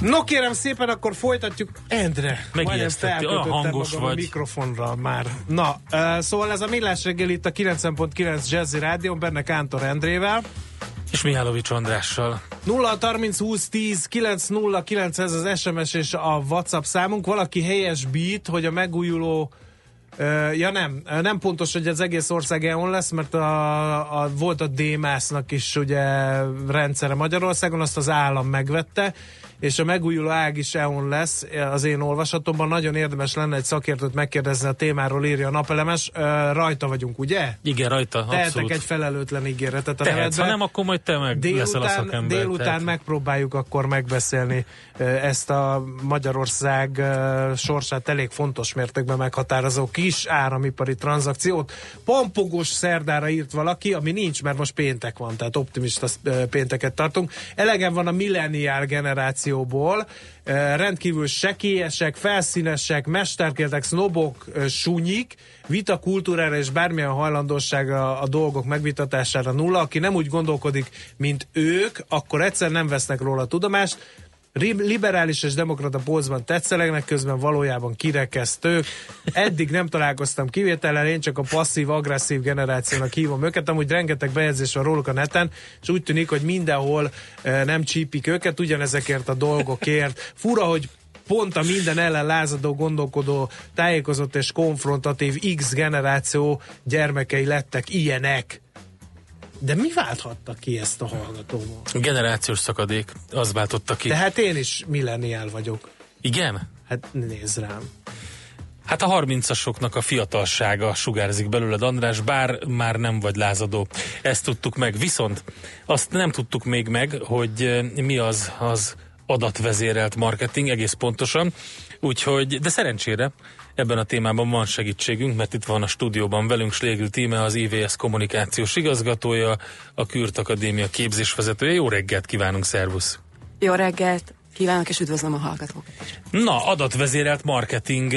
No kérem szépen, akkor folytatjuk. Endre, megijesztettél, olyan hangos vagy. A mikrofonra már. Na, szóval ez a Millás Reggeli itt a 90.9 Jazzy Rádión, benne Kántor Endrével. És Mihálovics Andrással. 0-30-20-10-9-0-9 ez az SMS és a WhatsApp számunk. Valaki helyesbít, hogy a megújuló nem pontos, hogy az egész ország Eon lesz, mert volt a DMAS-nak is ugye rendszere Magyarországon, azt az állam megvette, és a megújuló ág is Eon lesz, az én olvasatomban. Nagyon érdemes lenne egy szakértőt megkérdezni a témáról, írja a napelemes. Rajta vagyunk, ugye? Igen, rajta, abszolút. Tehetek egy felelőtlen ígéretet a nevedbe. Ha nem, akkor majd te meg leszel a szakember. Délután tehát megpróbáljuk akkor megbeszélni ezt a Magyarország sorsát elég fontos mértékben meghatározó kis áramipari tranzakciót. Pampogos szerdára írt valaki, ami nincs, mert most péntek van, tehát optimista pénteket tartunk. Elegem van a millenial generáció ból. Rendkívül sekélyesek, felszínesek, mesterkértek, sznobok, sunyik, vita kultúrára és bármilyen hajlandóságra a dolgok megvitatására nulla. Aki nem úgy gondolkodik, mint ők, akkor egyszer nem vesznek róla tudomást. Liberális és demokrata polcban tetszelegnek, közben valójában kirekesztők. Eddig nem találkoztam kivétellel, én csak a passzív-agresszív generációnak hívom őket, amúgy rengeteg bejegyzés van róluk a neten, és úgy tűnik, hogy mindenhol nem csípik őket, ugyanezekért a dolgokért. Fura, hogy pont a minden ellen lázadó, gondolkodó, tájékozott és konfrontatív X generáció gyermekei lettek ilyenek. De mi válthatta ki ezt a hallgatómat? Generációs szakadék, az váltotta ki. De hát én is millenial vagyok. Igen? Hát nézz rám. Hát a 30-asoknak a fiatalsága sugárzik belőled, András, bár már nem vagy lázadó. Ezt tudtuk meg. Viszont azt nem tudtuk még meg, hogy mi az adatvezérelt marketing egész pontosan. Úgyhogy, de szerencsére ebben a témában van segítségünk, mert itt van a stúdióban velünk Slégli Tímea, az IVS kommunikációs igazgatója, a Kürt Akadémia képzésvezetője. Jó reggelt kívánunk, szervusz! Jó reggelt kívánok, és üdvözlöm a hallgatókat! Na, adatvezérelt marketing,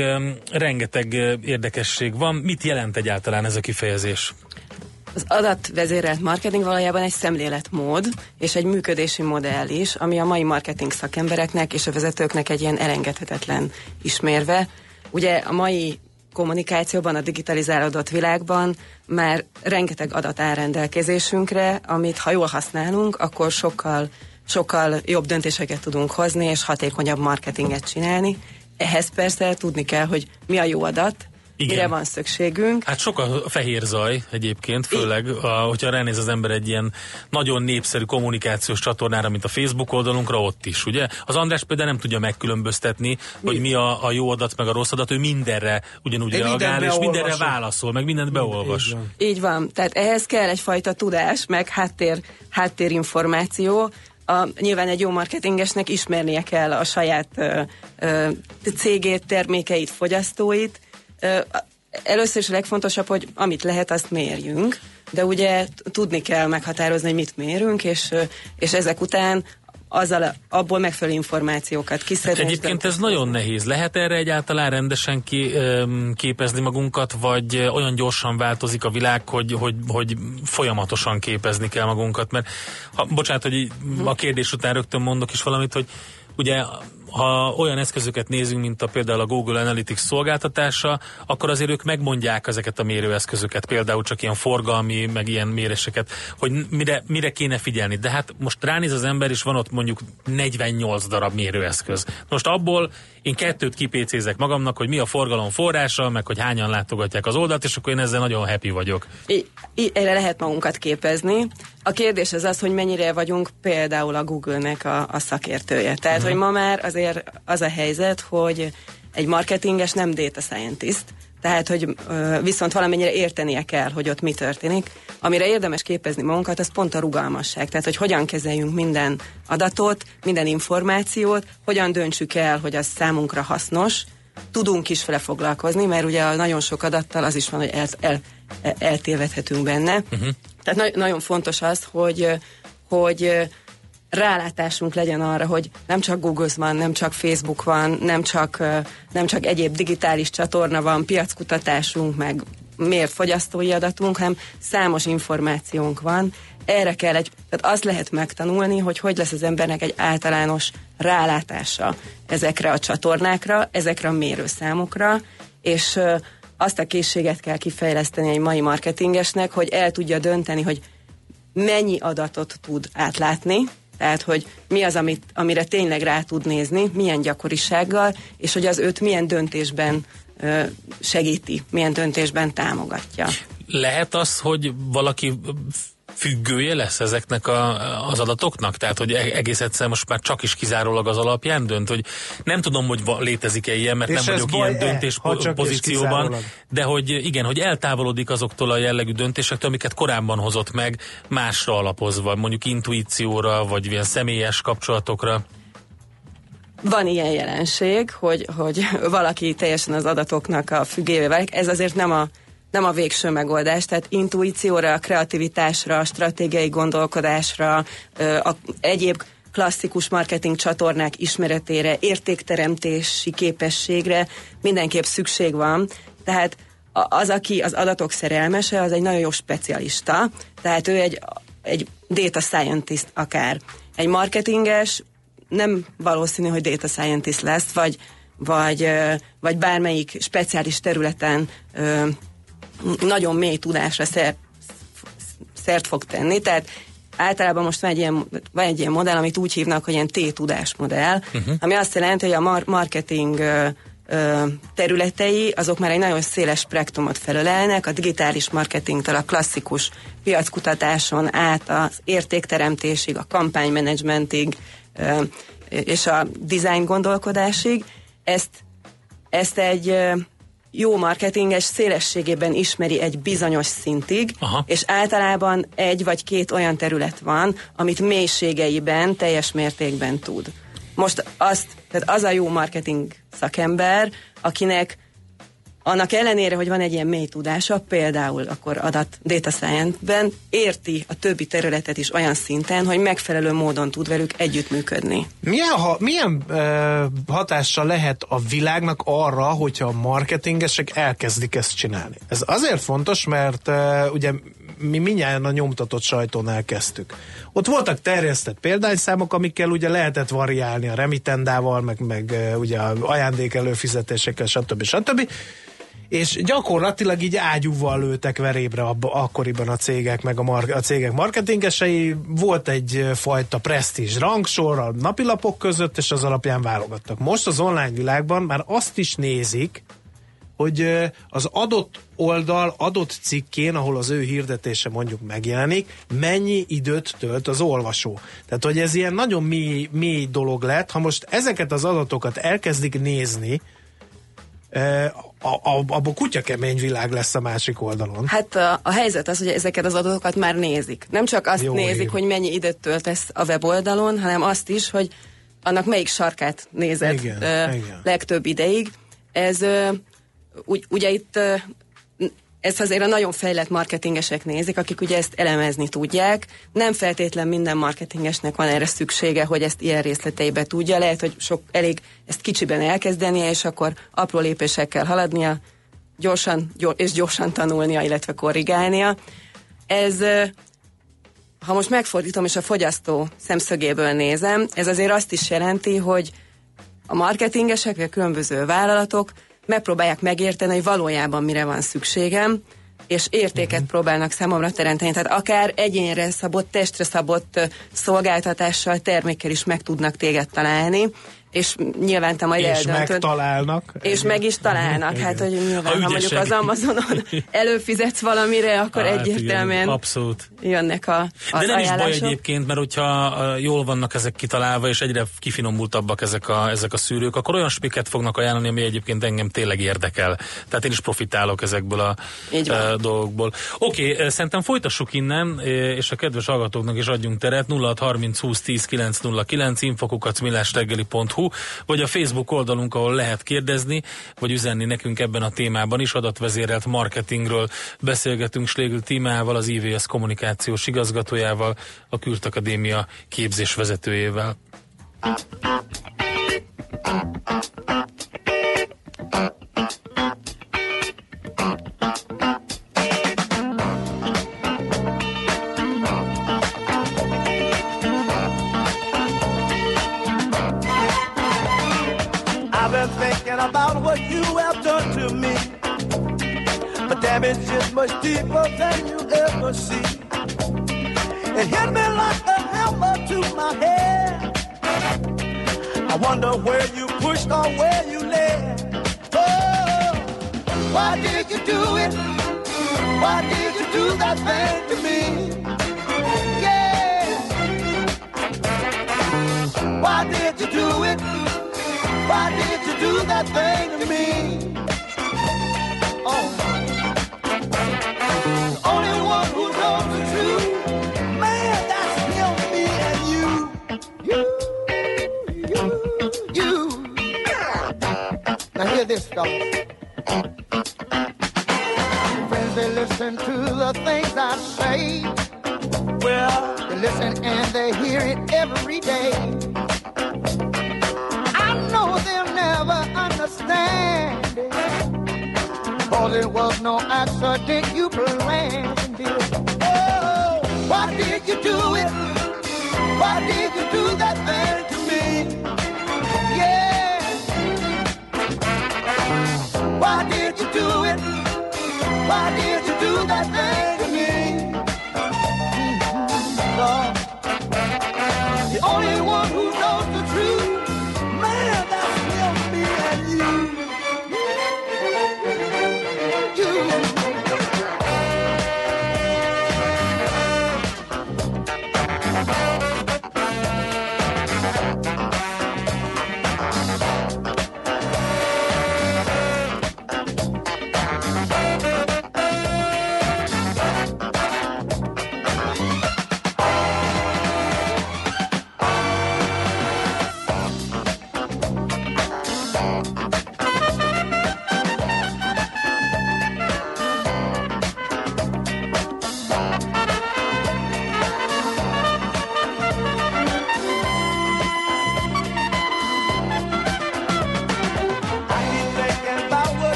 rengeteg érdekesség van. Mit jelent egyáltalán ez a kifejezés? Az adatvezérelt marketing valójában egy szemléletmód és egy működési modell is, ami a mai marketing szakembereknek és a vezetőknek egy ilyen elengedhetetlen ismérve. Ugye a mai kommunikációban, a digitalizálódott világban már rengeteg adat áll rendelkezésünkre, amit ha jól használunk, akkor sokkal jobb döntéseket tudunk hozni, és hatékonyabb marketinget csinálni. Ehhez persze tudni kell, hogy mi a jó adat, igen, mire van szükségünk. Hát sok a fehér zaj egyébként, főleg, hogyha ránéz az ember egy ilyen nagyon népszerű kommunikációs csatornára, mint a Facebook oldalunkra, ott is, ugye? Az András például nem tudja megkülönböztetni, hogy mi a jó adat, meg a rossz adat, ő mindenre ugyanúgy reagál, és mindenre válaszol, meg mindent beolvas. Így van, tehát ehhez kell egyfajta tudás, meg háttérinformáció. Nyilván egy jó marketingesnek ismernie kell a saját cégét, termékeit, fogyasztóit. Először is a legfontosabb, hogy amit lehet, azt mérjünk, de ugye tudni kell meghatározni, hogy mit mérünk, és ezek után abból megfelelő információkat kiszedni. Hát egyébként ez nagyon nehéz. Lehet erre egyáltalán rendesen képezni magunkat, vagy olyan gyorsan változik a világ, hogy folyamatosan képezni kell magunkat? Mert, bocsánat, hogy a kérdés után rögtön mondok is valamit, hogy ugye, ha olyan eszközöket nézünk, mint például a Google Analytics szolgáltatása, akkor azért ők megmondják ezeket a mérőeszközöket, például csak ilyen forgalmi, meg ilyen méréseket, hogy mire kéne figyelni. De hát most ránéz az ember, és van ott mondjuk 48 darab mérőeszköz. Most abból én 2-t kipécézek magamnak, hogy mi a forgalom forrása, meg hogy hányan látogatják az oldalt, és akkor én ezzel nagyon happy vagyok. Erre lehet magunkat képezni. A kérdés az, hogy mennyire vagyunk például a Google-nek a szakértője. Tehát, hogy ma már azért az a helyzet, hogy egy marketinges nem data scientist, tehát, hogy viszont valamennyire értenie kell, hogy ott mi történik. Amire érdemes képezni magunkat, az pont a rugalmasság. Tehát, hogy hogyan kezeljünk minden adatot, minden információt, hogyan döntsük el, hogy az számunkra hasznos, tudunk is vele foglalkozni, mert ugye nagyon sok adattal az is van, hogy eltévedhetünk benne. Uh-huh. Tehát nagyon fontos az, hogy rálátásunk legyen arra, hogy nem csak Google van, nem csak Facebook van, nem csak egyéb digitális csatorna van, piackutatásunk, meg mért fogyasztói adatunk, hanem számos információnk van. Erre kell tehát azt lehet megtanulni, hogy lesz az embernek egy általános rálátása ezekre a csatornákra, ezekre a mérőszámokra, és azt a készséget kell kifejleszteni egy mai marketingesnek, hogy el tudja dönteni, hogy mennyi adatot tud átlátni, tehát, hogy mi az, amire tényleg rá tud nézni, milyen gyakorisággal, és hogy az őt milyen döntésben segíti, milyen döntésben támogatja. Lehet az, hogy valaki függője lesz ezeknek az adatoknak? Tehát, hogy egész egyszer most már csak is kizárólag az alapján dönt, hogy nem tudom, hogy létezik-e ilyen, mert és nem vagyok ilyen döntéspozícióban, de hogy igen, hogy eltávolodik azoktól a jellegű döntésektől, amiket korábban hozott meg, másra alapozva, mondjuk intuícióra, vagy ilyen személyes kapcsolatokra. Van ilyen jelenség, hogy valaki teljesen az adatoknak a függévé válik. Ez azért nem a végső megoldás, tehát intuícióra, kreativitásra, stratégiai gondolkodásra, egyéb klasszikus marketing csatornák ismeretére, értékteremtési képességre mindenképp szükség van. Tehát az, aki az adatok szerelmese, az egy nagyon jó specialista, tehát ő egy data scientist akár. Egy marketinges nem valószínű, hogy data scientist lesz, vagy bármelyik speciális területen nagyon mély tudásra szert fog tenni, tehát általában most van egy ilyen modell, amit úgy hívnak, hogy ilyen T-tudás modell, ami azt jelenti, hogy a marketing területei, azok már egy nagyon széles spektrumot felölelnek, a digitális marketingtől a klasszikus piackutatáson át az értékteremtésig, a kampánymenedzsmentig és a design gondolkodásig. Ezt egy jó marketinges szélességében ismeri egy bizonyos szintig, és általában egy vagy két olyan terület van, amit mélységeiben, teljes mértékben tud. Most tehát az a jó marketing szakember, akinek annak ellenére, hogy van egy ilyen mély tudása, például akkor data science-ben érti a többi területet is olyan szinten, hogy megfelelő módon tud velük együttműködni. Milyen hatással lehet a világnak arra, hogyha a marketingesek elkezdik ezt csinálni? Ez azért fontos, mert ugye mi mindjárt a nyomtatott sajtón elkezdtük. Ott voltak terjesztett példányszámok, amikkel ugye lehetett variálni a remitendával, meg ugye ajándék előfizetésekkel, stb. És gyakorlatilag így ágyúval lőtek verébre akkoriban a cégek, meg a cégek marketingesei. Volt egyfajta presztízs rangsor a napilapok között, és az alapján válogattak. Most az online világban már azt is nézik, hogy az adott oldal, adott cikkén, ahol az ő hirdetése mondjuk megjelenik, mennyi időt tölt az olvasó. Tehát, hogy ez ilyen nagyon mély dolog lett. Ha most ezeket az adatokat elkezdik nézni, abban kutyakemény világ lesz a másik oldalon. Hát a helyzet az, hogy ezeket az adatokat már nézik. Nem csak azt nézik, hogy mennyi időt töltesz a weboldalon, hanem azt is, hogy annak melyik sarkát nézed legtöbb ideig. Ez ugye itt ezt azért a nagyon fejlett marketingesek nézik, akik ugye ezt elemezni tudják. Nem feltétlen minden marketingesnek van erre szüksége, hogy ezt ilyen részleteibe tudja. Lehet, hogy elég ezt kicsiben elkezdenie, és akkor apró lépésekkel haladnia, gyorsan tanulnia, illetve korrigálnia. Ez, ha most megfordítom, és a fogyasztó szemszögéből nézem, ez azért azt is jelenti, hogy a marketingesek, vagy a különböző vállalatok megpróbálják megérteni, hogy valójában mire van szükségem, és értéket próbálnak számomra teremteni. Tehát akár egyénre szabott, testre szabott szolgáltatással, termékkel is meg tudnak téged találni, és nyilván te majd eldöntöd. És megtalálnak. És meg is találnak. Igen. Hát, hogy nyilván, ha mondjuk az Amazonon előfizetsz valamire, akkor egyértelműen igen, abszolút jönnek az de nem ajánlások. Is baj egyébként, mert hogyha jól vannak ezek kitalálva, és egyre kifinomultabbak ezek a szűrők, akkor olyan spiket fognak ajánlani, ami egyébként engem tényleg érdekel. Tehát én is profitálok ezekből a dolgokból. Oké, szerintem folytassuk innen, és a kedves hallgatóknak is adjunk teret. 0630 20 10 909 infokukac millásreggeli.hu adatvédelem.hu, vagy a Facebook oldalunk, ahol lehet kérdezni, vagy üzenni nekünk ebben a témában is. Adatvezérelt marketingről beszélgetünk Slégli Tímeával, az IVS kommunikációs igazgatójával, a Kürt Akadémia képzésvezetőjével. About what you have done to me, but damage is much deeper than you ever see. It hit me like a hammer to my head. I wonder where you pushed or where you led. Oh, why did you do it? Why did you do that thing to me? Yeah. Why did you do it? Why did you do that thing to me? Oh, the only one who knows the truth, man, that's still me and you. You. Now hear this, fellas. Friends, they listen to the things I say. Well, they listen and they hear it every day. Understand it, cause it was no accident you planned it. Oh, why did you do it? Why did you do that thing to me? Yeah. Why did you do it? Why did you do that thing to me? Mm-hmm. Lord, the only one who knows the truth.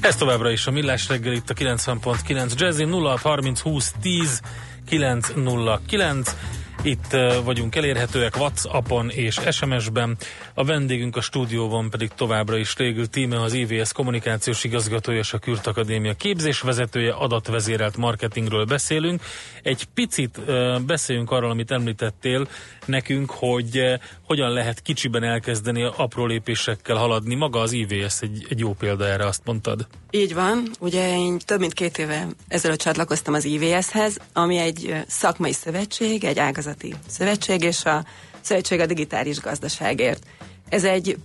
Ez továbbra is a Millás Reggeli, itt a 90.9 Jazzy, 0630 20 10 909. Itt vagyunk elérhetőek WhatsAppon és SMS-ben. A vendégünk a stúdióban pedig továbbra is Slégli Tímea, az IVS kommunikációs igazgatója és a Kürt Akadémia képzésvezetője. Adatvezérelt marketingről beszélünk. Egy picit beszéljünk arról, amit említettél nekünk, hogy hogyan lehet kicsiben elkezdeni, apró lépésekkel haladni. Maga az IVS egy jó példa erre, azt mondtad. Így van. Ugye én több mint 2 éve ezelőtt csatlakoztam az IVS-hez, ami egy szakmai szövetség, egy ágazati szövetség, és a szövetség a digitális gazdaságért. Ez egy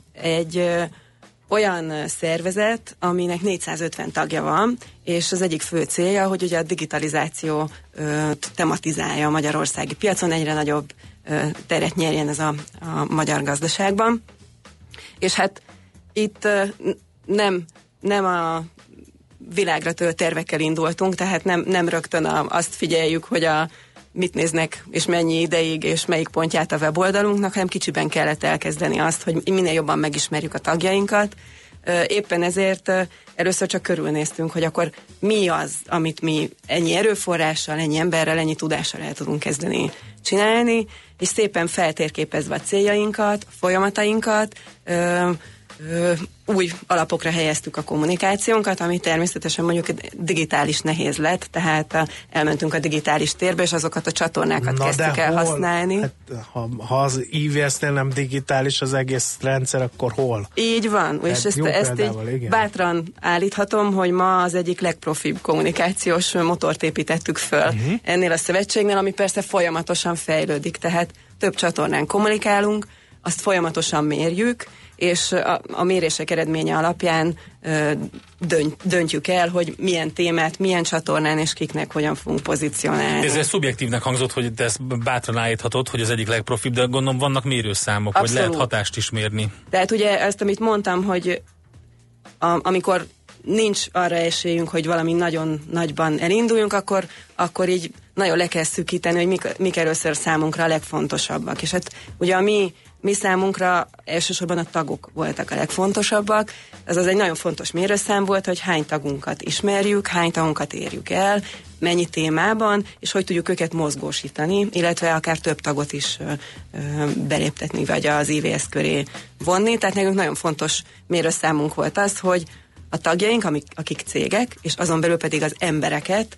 olyan szervezet, aminek 450 tagja van, és az egyik fő célja, hogy ugye a digitalizáció tematizálja a magyarországi piacon, egyre nagyobb teret nyerjen ez a magyar gazdaságban. És hát itt nem a világra tört tervekkel indultunk, tehát nem rögtön azt figyeljük, hogy a mit néznek, és mennyi ideig, és melyik pontját a weboldalunknak, hanem kicsiben kellett elkezdeni azt, hogy minél jobban megismerjük a tagjainkat. Éppen ezért először csak körülnéztünk, hogy akkor mi az, amit mi ennyi erőforrással, ennyi emberrel, ennyi tudással el tudunk kezdeni csinálni, és szépen feltérképezve a céljainkat, a folyamatainkat, új alapokra helyeztük a kommunikációnkat, ami természetesen mondjuk digitális nehéz lett, tehát elmentünk a digitális térbe, és azokat a csatornákat kezdtük el használni. Hát, ha az IVS-nél nem digitális az egész rendszer, akkor hol? Így van, tehát és ezt így igen. Bátran állíthatom, hogy ma az egyik legprofibb kommunikációs motort építettük föl ennél a szövetségnél, ami persze folyamatosan fejlődik, tehát több csatornán kommunikálunk, azt folyamatosan mérjük, és a mérések eredménye alapján döntjük el, hogy milyen témát, milyen csatornán és kiknek hogyan fogunk pozícionálni. Ez szubjektívnek hangzott, hogy te ezt bátran állíthatod, hogy az egyik legprofibb, de gondolom vannak mérőszámok, hogy lehet hatást is mérni. Tehát ugye ezt, amit mondtam, hogy amikor nincs arra esélyünk, hogy valami nagyon nagyban elinduljunk, akkor így nagyon le kell szűkíteni, hogy mik először számunkra a legfontosabbak. És hát ugye a mi számunkra elsősorban a tagok voltak a legfontosabbak, azaz egy nagyon fontos mérőszám volt, hogy hány tagunkat ismerjük, hány tagunkat érjük el, mennyi témában, és hogy tudjuk őket mozgósítani, illetve akár több tagot is beléptetni, vagy az IVS köré vonni. Tehát nekünk nagyon fontos mérőszámunk volt az, hogy a tagjaink, akik cégek, és azon belül pedig az embereket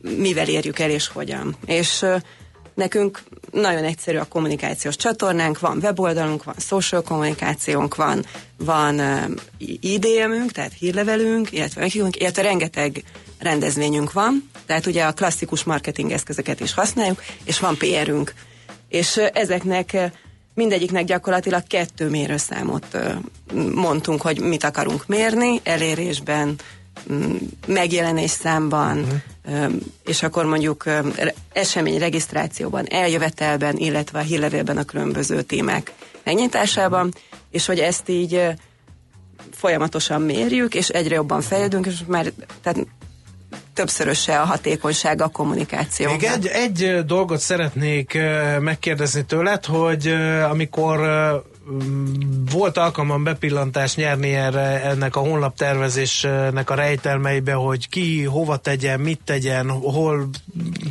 mivel érjük el és hogyan. És nekünk nagyon egyszerű a kommunikációs csatornánk, van weboldalunk, van social kommunikációnk, van IDM-ünk, tehát hírlevelünk, illetve rengeteg rendezvényünk van, tehát ugye a klasszikus marketing eszközöket is használjuk, és van PR-ünk. És ezeknek mindegyiknek gyakorlatilag 2 mérőszámot mondtunk, hogy mit akarunk mérni, elérésben, megjelenés számban, és akkor mondjuk esemény regisztrációban, eljövetelben, illetve a hírlevélben a különböző témák megnyitásában, és hogy ezt így folyamatosan mérjük, és egyre jobban fejlődünk, és már tehát többszöröse a hatékonysága a kommunikációnak. Még egy dolgot szeretnék megkérdezni tőled, hogy amikor volt alkalmam bepillantást nyerni erre, ennek a honlaptervezésnek a rejtelmeibe, hogy ki hova tegyen, mit tegyen, hol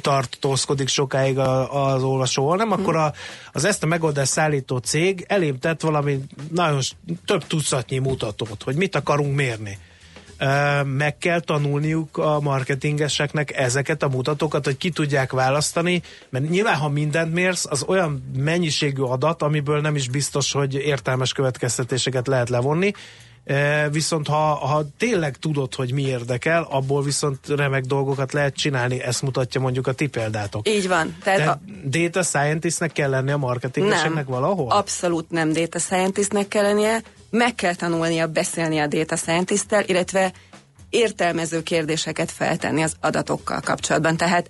tartózkodik sokáig az olvasó, hanem akkor az ezt a megoldást szállító cég elém tett valami nagyon több tucatnyi mutatót, hogy mit akarunk mérni. Meg kell tanulniuk a marketingeseknek ezeket a mutatókat, hogy ki tudják választani, mert nyilván, ha mindent mérsz, az olyan mennyiségű adat, amiből nem is biztos, hogy értelmes következtetéseket lehet levonni, viszont ha tényleg tudod, hogy mi érdekel, abból viszont remek dolgokat lehet csinálni, ezt mutatja mondjuk a ti példátok. Így van. Tehát data scientistnek kell lenni a marketingeseknek valahol? Abszolút nem data scientistnek kell lennie, meg kell tanulnia beszélni a data scientisttel, illetve értelmező kérdéseket feltenni az adatokkal kapcsolatban. Tehát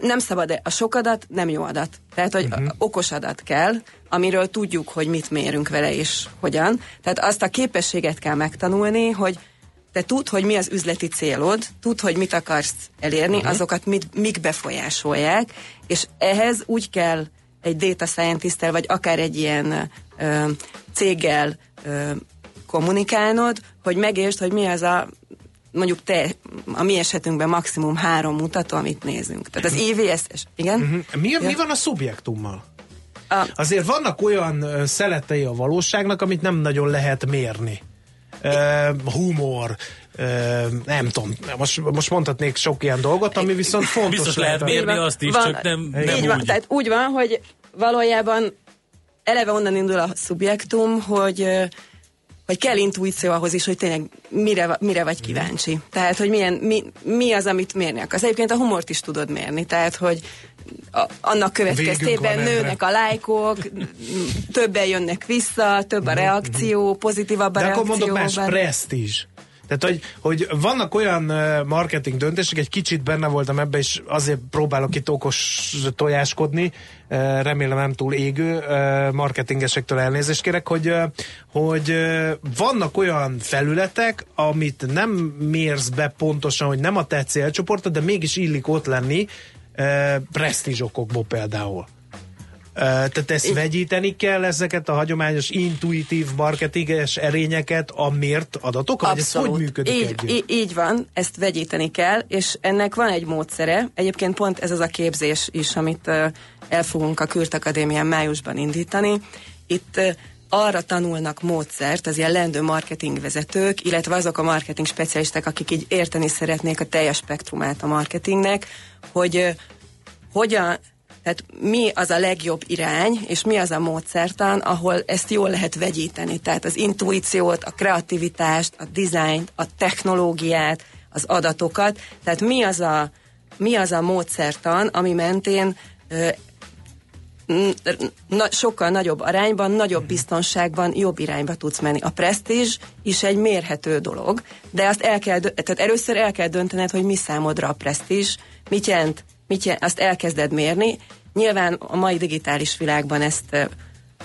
nem szabad, a sok adat nem jó adat. Tehát, hogy okos adat kell, amiről tudjuk, hogy mit mérünk vele és hogyan. Tehát azt a képességet kell megtanulni, hogy te tudd, hogy mi az üzleti célod, tudd, hogy mit akarsz elérni, azokat mik befolyásolják, és ehhez úgy kell egy data scientisttel, vagy akár egy ilyen céggel kommunikálnod, hogy megértsd, hogy mi az a mondjuk a mi esetünkben maximum 3 mutató, amit nézünk. Tehát az IVS-es, igen? Mi van a szubjektummal? Azért vannak olyan szeletei a valóságnak, amit nem nagyon lehet mérni. Humor, nem tudom, most mondhatnék sok ilyen dolgot, ami viszont fontos. Biztos lehet mérni azt is, csak nem így úgy. Van, tehát úgy van, hogy valójában eleve onnan indul a szubjektum, hogy kell intuíció ahhoz is, hogy tényleg mire vagy kíváncsi. Tehát, hogy mi az, amit mérni akarsz. Egyébként a humort is tudod mérni, tehát, hogy annak következtében nőnek a lájkok, többen jönnek vissza, több a reakció, pozitívabb a reakció. De akkor mondok más, presztízs. Tehát, hogy vannak olyan marketing döntések, egy kicsit benne voltam ebbe, és azért próbálok itt okos tojáskodni, remélem nem túl égő, marketingesektől elnézést kérek, hogy vannak olyan felületek, amit nem mérsz be pontosan, hogy nem a te célcsoportod, de mégis illik ott lenni, presztízsokokból például. Tehát ezt vegyíteni kell, ezeket a hagyományos intuitív marketinges erényeket a mért adatokat? Abszolút. Hogy működik így van, ezt vegyíteni kell, és ennek van egy módszere. Egyébként pont ez az a képzés is, amit el fogunk a Kürt Akadémián májusban indítani. Itt arra tanulnak módszert az ilyen lendő marketingvezetők, illetve azok a marketing specialisták, akik így érteni szeretnék a teljes spektrumát a marketingnek, hogy hogyan... Tehát mi az a legjobb irány, és mi az a módszertan, ahol ezt jól lehet vegyíteni. Tehát az intuíciót, a kreativitást, a dizájnt, a technológiát, az adatokat. Tehát mi az a módszertan, ami mentén sokkal nagyobb arányban, nagyobb biztonságban, jobb irányba tudsz menni. A presztízs is egy mérhető dolog, de azt tehát először el kell döntened, hogy mi számodra a presztízs, mit jelent. Azt elkezded mérni. Nyilván a mai digitális világban ezt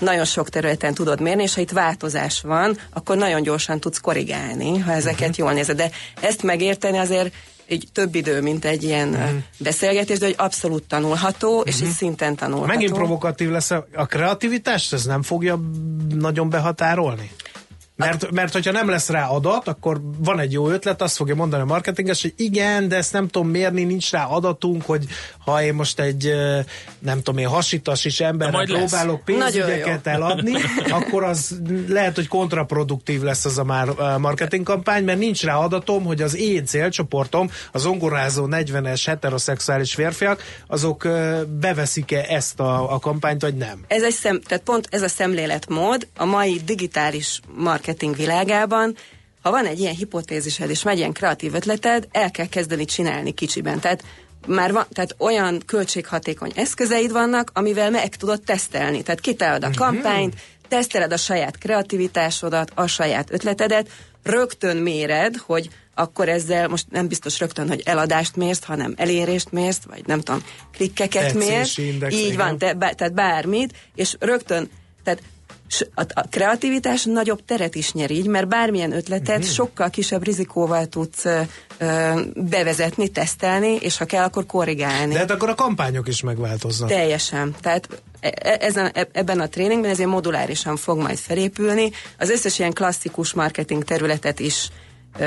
nagyon sok területen tudod mérni, és ha itt változás van, akkor nagyon gyorsan tudsz korrigálni, ha ezeket jól nézed. De ezt megérteni azért így több idő, mint egy ilyen beszélgetés, de hogy abszolút tanulható, és így szinten tanulható. Megint provokatív lesz a kreativitást, ez nem fogja nagyon behatárolni? Mert hogyha nem lesz rá adat, akkor van egy jó ötlet, azt fogja mondani a marketinges, hogy igen, de ezt nem tudom mérni, nincs rá adatunk, hogy ha én most egy, nem tudom én, hasitas is emberre próbálok pénzügyeket eladni, akkor az lehet, hogy kontraproduktív lesz az a marketingkampány, mert nincs rá adatom, hogy az én célcsoportom, az ongorázó 40-es heteroszexuális férfiak, azok beveszik-e ezt a kampányt, vagy nem? Ez tehát pont ez a szemléletmód a mai digitális marketing világában, ha van egy ilyen hipotézised és megy ilyen kreatív ötleted, el kell kezdeni csinálni kicsiben. Tehát olyan költséghatékony eszközeid vannak, amivel meg tudod tesztelni. Tehát kitálod a kampányt, teszteled a saját kreativitásodat, a saját ötletedet, rögtön méred, hogy akkor ezzel most nem biztos rögtön, hogy eladást mérsz, hanem elérést mérsz, vagy nem tudom, klikkeket mérsz. Így van, tehát bármit, és rögtön, tehát a kreativitás nagyobb teret is nyer így, mert bármilyen ötletet sokkal kisebb rizikóval tudsz bevezetni, tesztelni, és ha kell, akkor korrigálni. De hát akkor a kampányok is megváltoznak. Teljesen. Tehát ebben a tréningben ezért modulárisan fog majd felépülni. Az összes ilyen klasszikus marketing területet is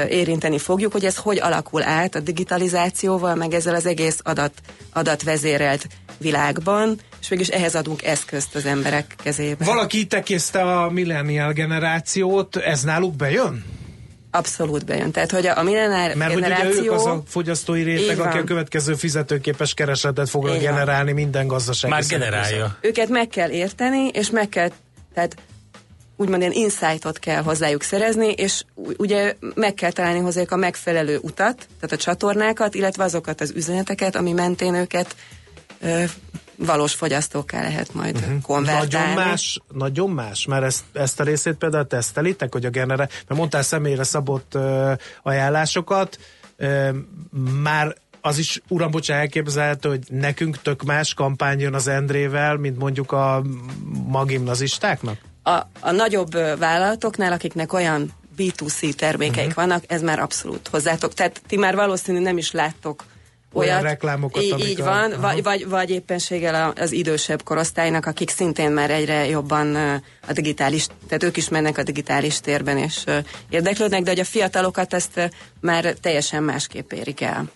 érinteni fogjuk, hogy ez hogy alakul át a digitalizációval, meg ezzel az egész adatvezérelt világban, és mégis ehhez adunk eszközt az emberek kezébe. Valaki tekészte a millennial generációt, ez náluk bejön? Abszolút bejön. Tehát, hogy a millennial generáció... Mert hogy ugye ők az a fogyasztói réteg, aki a következő fizetőképes keresetet fogja generálni minden gazdasági. Már generálja. Őket meg kell érteni, és meg kell... Tehát úgymond ilyen insightot kell hozzájuk szerezni, és ugye meg kell találni hozzájuk a megfelelő utat, tehát a csatornákat, illetve azokat az üzeneteket, ami mentén őket valós fogyasztókká lehet majd konvertálni. Nagyon más, mert ezt a részét például tesztelitek, hogy mert mondtál személyre szabott ajánlásokat, már az is, uram, bocsánat, elképzelhető, hogy nekünk tök más kampány jön az Endrével, mint mondjuk a magimnazistáknak? A nagyobb vállalatoknál, akiknek olyan B2C termékeik vannak, ez már abszolút hozzátok. Tehát ti már valószínűleg nem is láttok olyan reklámokat, így van, vagy éppenséggel az idősebb korosztálynak, akik szintén már egyre jobban a digitális, tehát ők is mennek a digitális térben és érdeklődnek, de hogy a fiatalokat ezt már teljesen másképp érik el.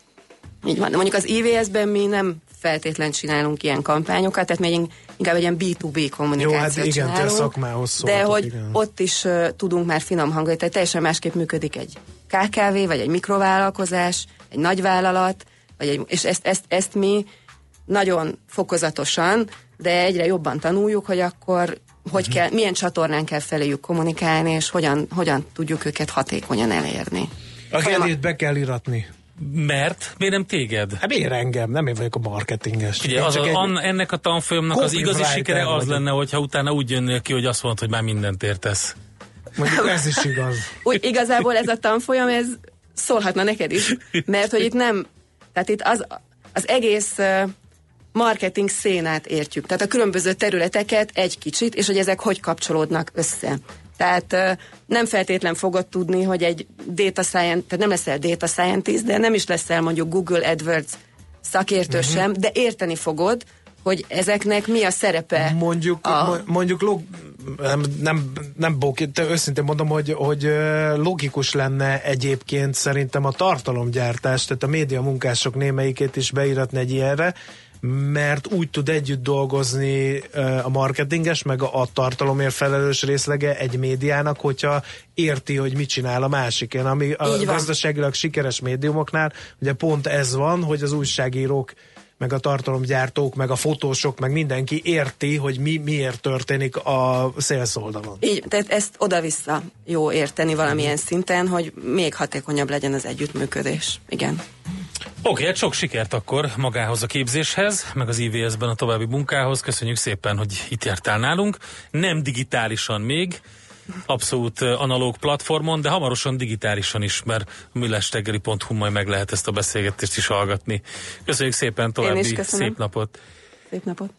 Így van. Mondjuk az IVS-ben mi nem feltétlen csinálunk ilyen kampányokat, tehát még inkább egy ilyen B2B kommunikációt csinálunk. Te szakmához szóltok, de hogy ott is tudunk már finom hangokat, tehát teljesen másképp működik egy KKV, vagy egy mikrovállalkozás, egy nagyvállalat, és ezt mi nagyon fokozatosan, de egyre jobban tanuljuk, hogy akkor hogy kell, milyen csatornán kell feléjük kommunikálni, és hogyan tudjuk őket hatékonyan elérni. A kedét be kell iratni. Mert? Miért nem téged? Miért engem? Nem én vagyok a marketinges. Ugye, ennek a tanfolyamnak az igazi sikere az lenne, hogyha utána úgy jönnél ki, hogy azt mondod, hogy már mindent értesz. Mondjuk ez is igaz. Úgy igazából ez a tanfolyam, ez szólhatna neked is. Mert hogy itt nem... Tehát itt az egész marketing szénát értjük. Tehát a különböző területeket egy kicsit, és hogy ezek hogy kapcsolódnak össze. Tehát nem feltétlen fogod tudni, hogy egy data scientist, tehát nem leszel data scientist, de nem is leszel mondjuk Google AdWords szakértő sem, de érteni fogod, hogy ezeknek mi a szerepe. Mondjuk őszintén mondom, hogy logikus lenne egyébként szerintem a tartalomgyártás, tehát a média munkások némelyikét is beiratni egy ilyenre, mert úgy tud együtt dolgozni a marketinges, meg a tartalomért felelős részlege egy médiának, hogyha érti, hogy mit csinál a másik. Ami a gazdaságilag sikeres médiumoknál ugye pont ez van, hogy az újságírók meg a tartalomgyártók, meg a fotósok, meg mindenki érti, hogy miért történik a sales oldalon. Így, tehát ezt oda-vissza jó érteni valamilyen szinten, hogy még hatékonyabb legyen az együttműködés. Igen. Oké, hát sok sikert akkor magához a képzéshez, meg az IVS-ben a további munkához. Köszönjük szépen, hogy itt jártál nálunk. Nem digitálisan még, abszolút analóg platformon, de hamarosan digitálisan is, mert a millásreggeli.hu majd meg lehet ezt a beszélgetést is hallgatni. Köszönjük szépen, további szép napot! Szép napot!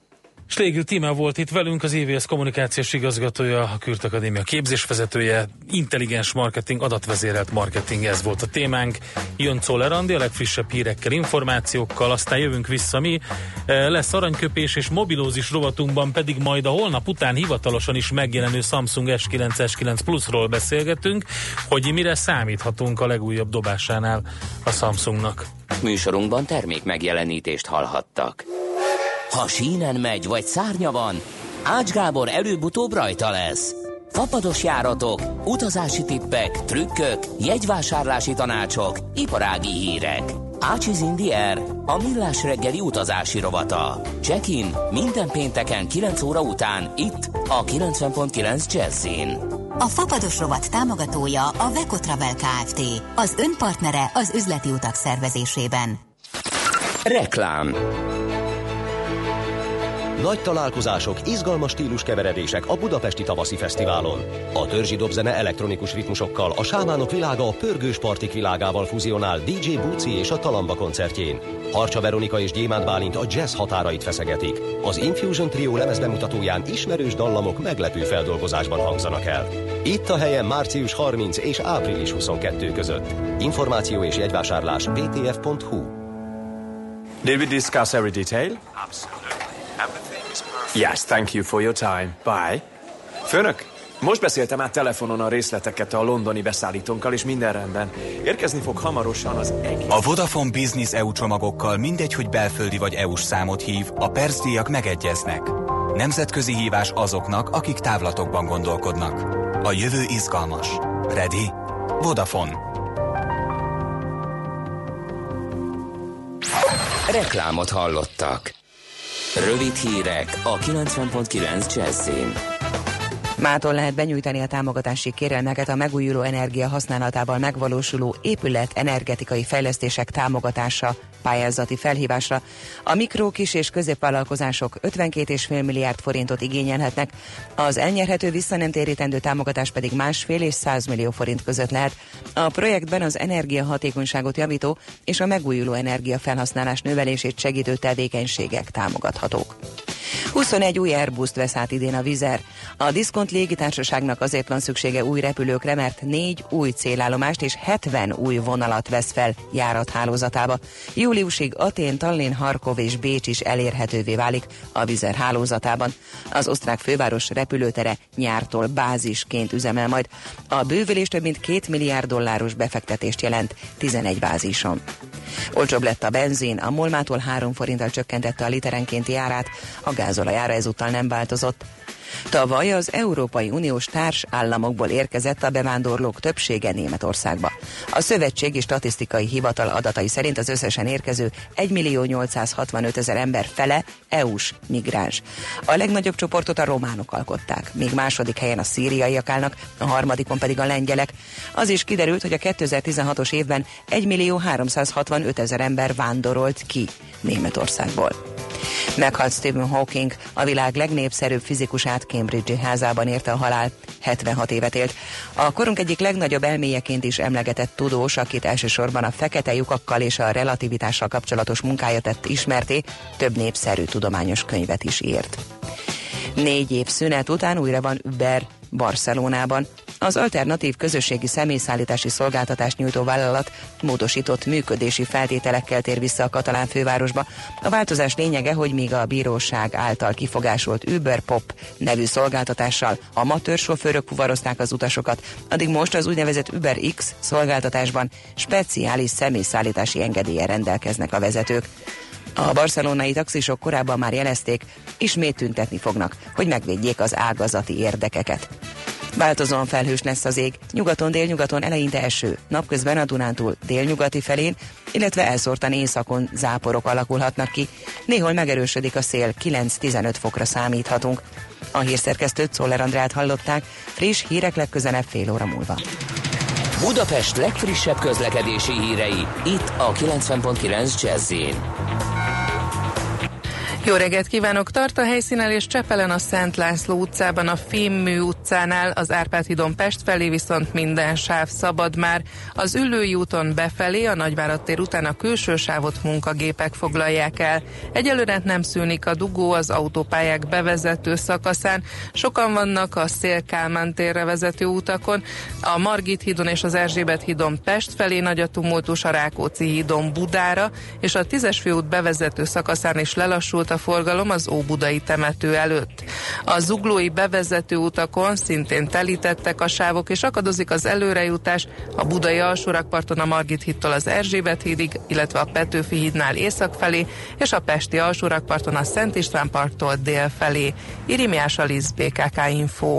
Slégli Tímea volt itt velünk, az IVS kommunikációs igazgatója, a Kürt Akadémia képzésvezetője, intelligens marketing, adatvezérelt marketing, ez volt a témánk. Jön Czoller Andi a legfrissebb hírekkel, információkkal, aztán jövünk vissza mi, lesz aranyköpés és mobilózis rovatunkban pedig majd a holnap után hivatalosan is megjelenő Samsung S9+-ról beszélgetünk, hogy mire számíthatunk a legújabb dobásánál a Samsungnak. Műsorunkban termék megjelenítést hallhattak. Ha sínen megy, vagy szárnya van, Ács Gábor előbb-utóbb rajta lesz. Fapados járatok, utazási tippek, trükkök, jegyvásárlási tanácsok, iparági hírek. Ácsiz Indiér, a Millás reggeli utazási rovata. Check-in minden pénteken 9 óra után, itt a 90.9 Jazzin. A Fapados rovat támogatója a Vekotravel Kft. Az önpartnere az üzleti utak szervezésében. Reklám. Nagy találkozások, izgalmas stíluskeveredések a Budapesti Tavaszi Fesztiválon. A törzsi dobzene elektronikus ritmusokkal, a sámánok világa a pörgős partik világával fuzionál DJ Buci és a Talamba koncertjén. Harcsa Veronika és Gyémán Bálint a jazz határait feszegetik. Az Infusion Trio lemezbemutatóján ismerős dallamok meglepő feldolgozásban hangzanak el. Itt a helyen március 30 és április 22 között. Információ és jegyvásárlás ptf.hu. Did we discuss every detail? Absolutely. Yes, thank you for your time. Bye. Főnök, most beszéltem át telefonon a részleteket a londoni beszállítónkkal, és minden rendben. Érkezni fog hamarosan az egész. A Vodafone Business EU csomagokkal mindegy, hogy belföldi vagy EU-s számot hív, a percdíjak megegyeznek. Nemzetközi hívás azoknak, akik távlatokban gondolkodnak. A jövő izgalmas. Ready? Vodafone. Reklámot hallottak. Rövid hírek a 90.9 Jazzin. Mától lehet benyújtani a támogatási kérelmeket a megújuló energia használatával megvalósuló épület energetikai fejlesztések támogatása pályázati felhívásra. A mikro, kis és középvállalkozások 52,5 milliárd forintot igényelhetnek, az elnyerhető visszanemtérítendő támogatás pedig 1,5 és 100 millió forint között lehet. A projektben az energiahatékonyságot javító és a megújuló energia felhasználás növelését segítő tevékenységek támogathatók. 21 új Airbust vesz át idén a Wizz Air. A diszkont légitársaságnak azért van szüksége új repülőkre, mert 4 új célállomást és 70 új vonalat vesz fel járathálózatába. Júliusig Athén, Tallinn, Harkov és Bécs is elérhetővé válik a Wizz Air hálózatában. Az osztrák főváros repülőtere nyártól bázisként üzemel majd. A bővülés több mint $2 milliárd befektetést jelent 11 bázison. Olcsóbb lett a benzin, a MOL-tól 3 forinttal csökkentette a literenkénti árát, a gázolaj ára ezúttal nem változott. Tavaly az Európai Uniós társállamokból érkezett a bevándorlók többsége Németországba. A Szövetségi Statisztikai Hivatal adatai szerint az összesen érkező 1.865.000 ember fele EU-s migráns. A legnagyobb csoportot a románok alkották, még második helyen a szíriaiak állnak, a harmadikon pedig a lengyelek. Az is kiderült, hogy a 2016-os évben 1.365.000 ember vándorolt ki Németországból. Meghalt Stephen Hawking, a világ legnépszerűbb fizikusát Cambridge-i házában érte a halál, 76 évet élt. A korunk egyik legnagyobb elméjeként is emlegetett tudós, akit elsősorban a fekete lyukakkal és a relativitással kapcsolatos munkája tett ismerté, több népszerű tudományos könyvet is írt. 4 év szünet után újra van Uber Barcelonában. az alternatív közösségi személyszállítási szolgáltatást nyújtó vállalat módosított működési feltételekkel tér vissza a katalán fővárosba. A változás lényege, hogy míg a bíróság által kifogásolt Uber Pop nevű szolgáltatással amatőr sofőrök fuvarozták az utasokat, addig most az úgynevezett Uber X szolgáltatásban speciális személyszállítási engedéllyel rendelkeznek a vezetők. A barcelonai taxisok korábban már jelezték, ismét tüntetni fognak, hogy megvédjék az ágazati érdekeket. Változóan felhős lesz az ég, nyugaton, délnyugaton eleinte eső, napközben a Dunántúl délnyugati felén, illetve elszórtan északon záporok alakulhatnak ki, néhol megerősödik a szél, 9-15 fokra számíthatunk. A hírszerkesztőt, Szoller Andrát hallották, friss hírek legközelebb fél óra múlva. Budapest legfrissebb közlekedési hírei, itt a 90.9 Jazz-en. Jó reggelt kívánok! Tart a helyszínen és Csepelen a Szent László utcában, a Fémmű utcánál, az Árpád-hídon Pest felé viszont minden sáv szabad már. Az Üllői úton befelé, a Nagyvárad tér után a külső sávot munkagépek foglalják el. Egyelőre nem szűnik a dugó az autópályák bevezető szakaszán. Sokan vannak a Szél-Kálmán térre vezető utakon. A Margit hídon és az Erzsébet hídon Pest felé nagy a tumultus, a Rákóczi hídon Budára, és a 10-es főút bevezető szakaszán is lelassult a forgalom az Óbudai temető előtt. A zuglói bevezető utakon szintén telítettek a sávok, és akadozik az előrejutás a budai alsórakparton a Margit hídtól az Erzsébet hídig, illetve a Petőfi hídnál észak felé, és a pesti alsórakparton a Szent István parttól dél felé. Irimiás Alisz, BKK Info.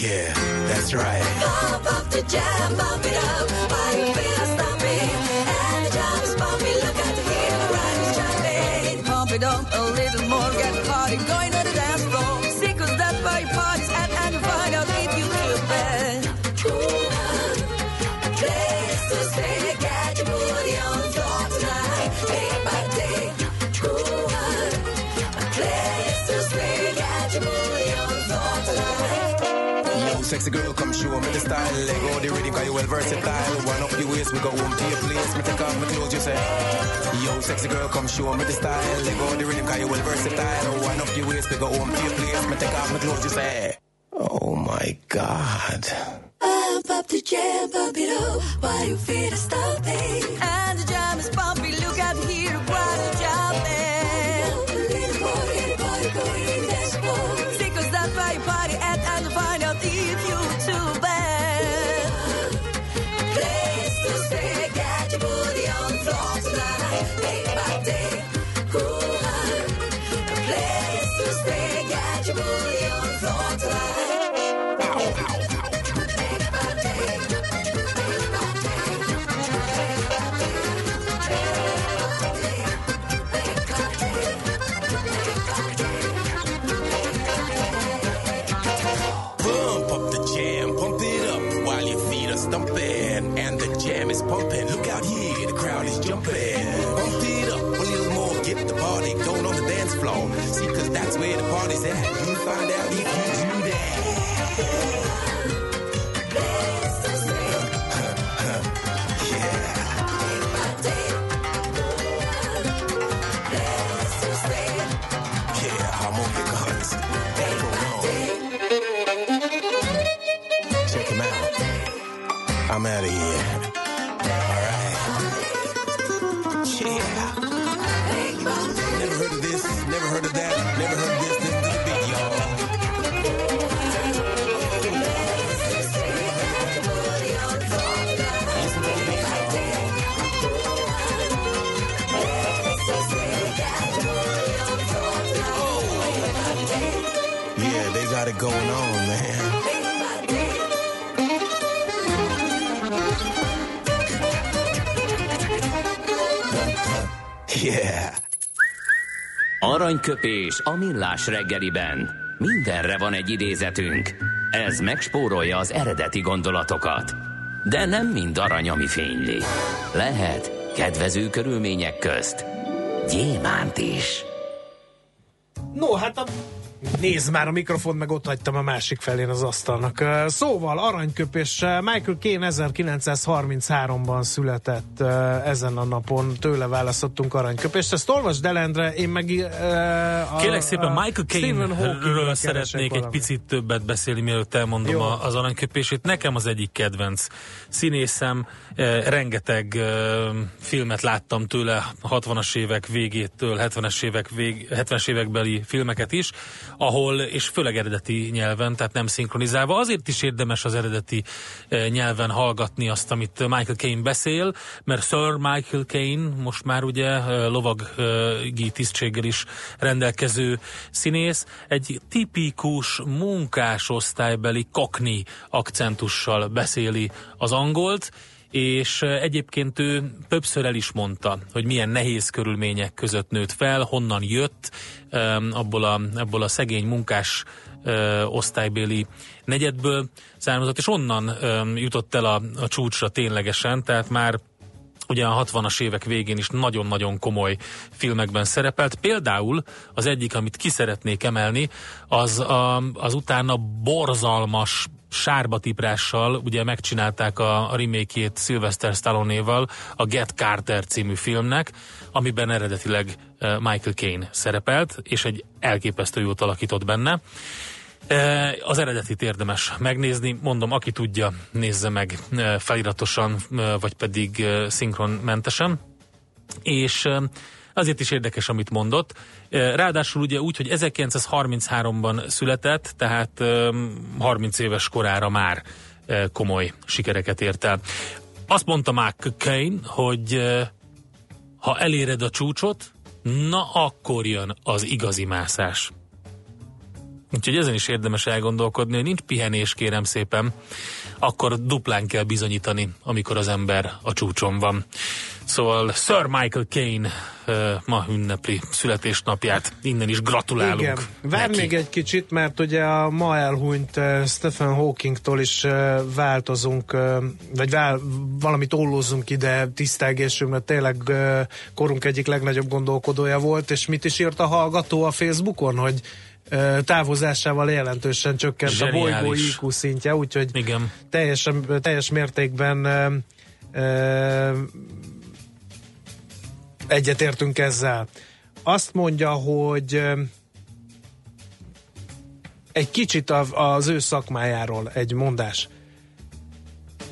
Yeah, that's right. Pump up the jam, bump it up. Why you feel stopping? And the jam's bumping. Look at the hit, the rhyme is jumping. Pump it up a little more. Get the party going on the dance floor. See 'cause that's why you parties at, and you find out if you feel bad. Place to stay, get your booty on the floor tonight, day by day. Place to stay, get your booty on the floor tonight. Yo, sexy girl, come show me the style. Lego the rhythm, 'cause you well versatile. One up your waist, we go home to your place. Me take off my clothes, you say. Yo, sexy girl, come show me the style. Lego the rhythm, 'cause you well versatile. One up your waist, we go home to your place. Me take off my clothes, you say. Oh my God. Pump up the jam, pump it up, while you feel the stopping. And the jam is pumping, look out here, while the jam there. Little boy, go in that spot. See, 'cause that's why you party at, and you find out if you too bad. Place to stay, get your booty on the floor tonight, day by day. Cool, place to stay, get your booty on the floor tonight. Ow, ow. Dumping, and the jam is pumping. Look out here, the crowd is jumping. Pump it up a little more, get the party going on the dance floor. See, 'cause that's where the party's at. You find out if you do that. Yeah. Yeah, I'm on the guns. They go on. Check him out. I'm out of here. Alright. Yeah. Never heard of this, never heard of that, never heard of this. This is the beat, y'all. Yeah, they got it going on, man. Yeah. Aranyköpés a Millás reggeliben. Mindenre van egy idézetünk. Ez megspórolja az eredeti gondolatokat. De nem mind arany, ami fényli. Lehet kedvező körülmények közt gyémánt is. No, hát a... Nézd már, a mikrofont meg ott hagytam a másik felén az asztalnak. Szóval aranyköpés, Michael Caine 1933-ban született, ezen a napon tőle választottunk aranyköpést. Ezt olvasd el, Endre, én meg kérlek szépen, Michael Caine-ről szeretnék egy picit többet beszélni, mielőtt elmondom az aranyköpését. Nekem az egyik kedvenc színészem, rengeteg filmet láttam tőle, 60-as évek végétől 70-es évekbeli filmeket is, ahol, és főleg eredeti nyelven, tehát nem szinkronizálva. Azért is érdemes az eredeti nyelven hallgatni azt, amit Michael Caine beszél, mert Sir Michael Caine most már ugye lovagi tisztséggel is rendelkező színész, egy tipikus munkásosztálybeli cockney akcentussal beszéli az angolt, és egyébként ő többször el is mondta, hogy milyen nehéz körülmények között nőtt fel, honnan jött, abból a szegény munkás osztálybéli negyedből származott, és onnan jutott el a csúcsra ténylegesen, tehát már ugye a 60-as évek végén is nagyon-nagyon komoly filmekben szerepelt. Például az egyik, amit ki szeretnék emelni, az utána borzalmas sárbatiprásssal, ugye megcsinálták a remake-jét Sylvester Stallone-val a Get Carter című filmnek, amiben eredetileg Michael Caine szerepelt, és egy elképesztő jót alakított benne. Az eredetit érdemes megnézni, mondom, aki tudja, nézze meg feliratosan, vagy pedig szinkronmentesen, és azért is érdekes, amit mondott. Ráadásul ugye úgy, hogy 1933-ban született, tehát 30 éves korára már komoly sikereket ért el. Azt mondta Michael Caine, hogy ha eléred a csúcsot, na akkor jön az igazi mászás. Úgyhogy ezen is érdemes elgondolkodni, hogy nincs pihenés, kérem szépen, akkor duplán kell bizonyítani, amikor az ember a csúcson van. Szóval Sir Michael Caine ma ünnepli születésnapját, innen is gratulálunk. Igen, várj még egy kicsit, mert ugye a ma elhunyt Stephen Hawkingtól is változunk, vagy valamit ollózunk ide tisztelgésünk, mert tényleg korunk egyik legnagyobb gondolkodója volt, és mit is írt a hallgató a Facebookon, hogy távozásával jelentősen csökkent a bolygó IQ szintje, úgyhogy igen, teljes mértékben egyetértünk ezzel. Azt mondja, hogy egy kicsit az ő szakmájáról egy mondás.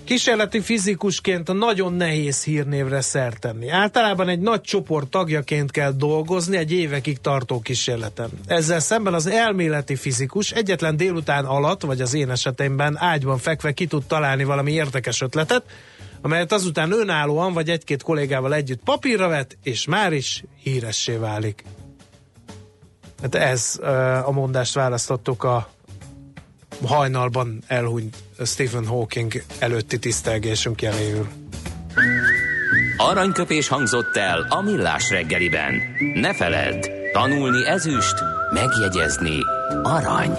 Kísérleti fizikusként nagyon nehéz hírnévre szert tenni. Általában egy nagy csoport tagjaként kell dolgozni egy évekig tartó kísérleten. Ezzel szemben az elméleti fizikus egyetlen délután alatt, vagy az én esetemben ágyban fekve ki tud találni valami érdekes ötletet, amelyet azután önállóan vagy egy-két kollégával együtt papírra vet, és már is híressé válik. Hát ez a mondást választottuk a hajnalban elhunyt Stephen Hawking előtti tisztelgésünk jeléül. Aranyköpés hangzott el a Millás reggeliben. Ne feledd, tanulni ezüst, megjegyezni arany.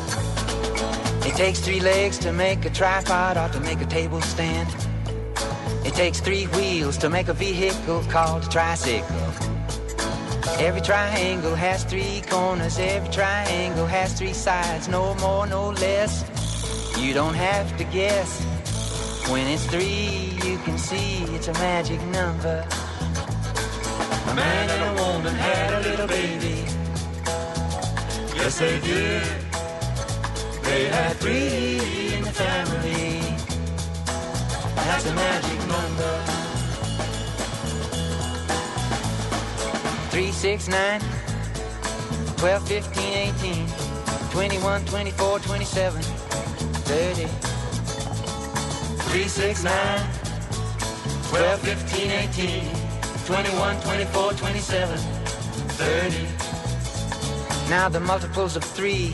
It takes three legs to make a tripod or to make a table stand. It takes three wheels to make a vehicle called a tricycle. Every triangle has three corners. Every triangle has three sides. No more, no less. You don't have to guess. When it's three, you can see it's a magic number. A man and a woman had a little baby. Yes, they did. They had three in the family. That's a magic number. 3, 6, 9 12, 15, 18 21, 24, 27 30 3, 6, 9, 12, 15, 18, 21, 24, 27, 30. Now the multiples of 3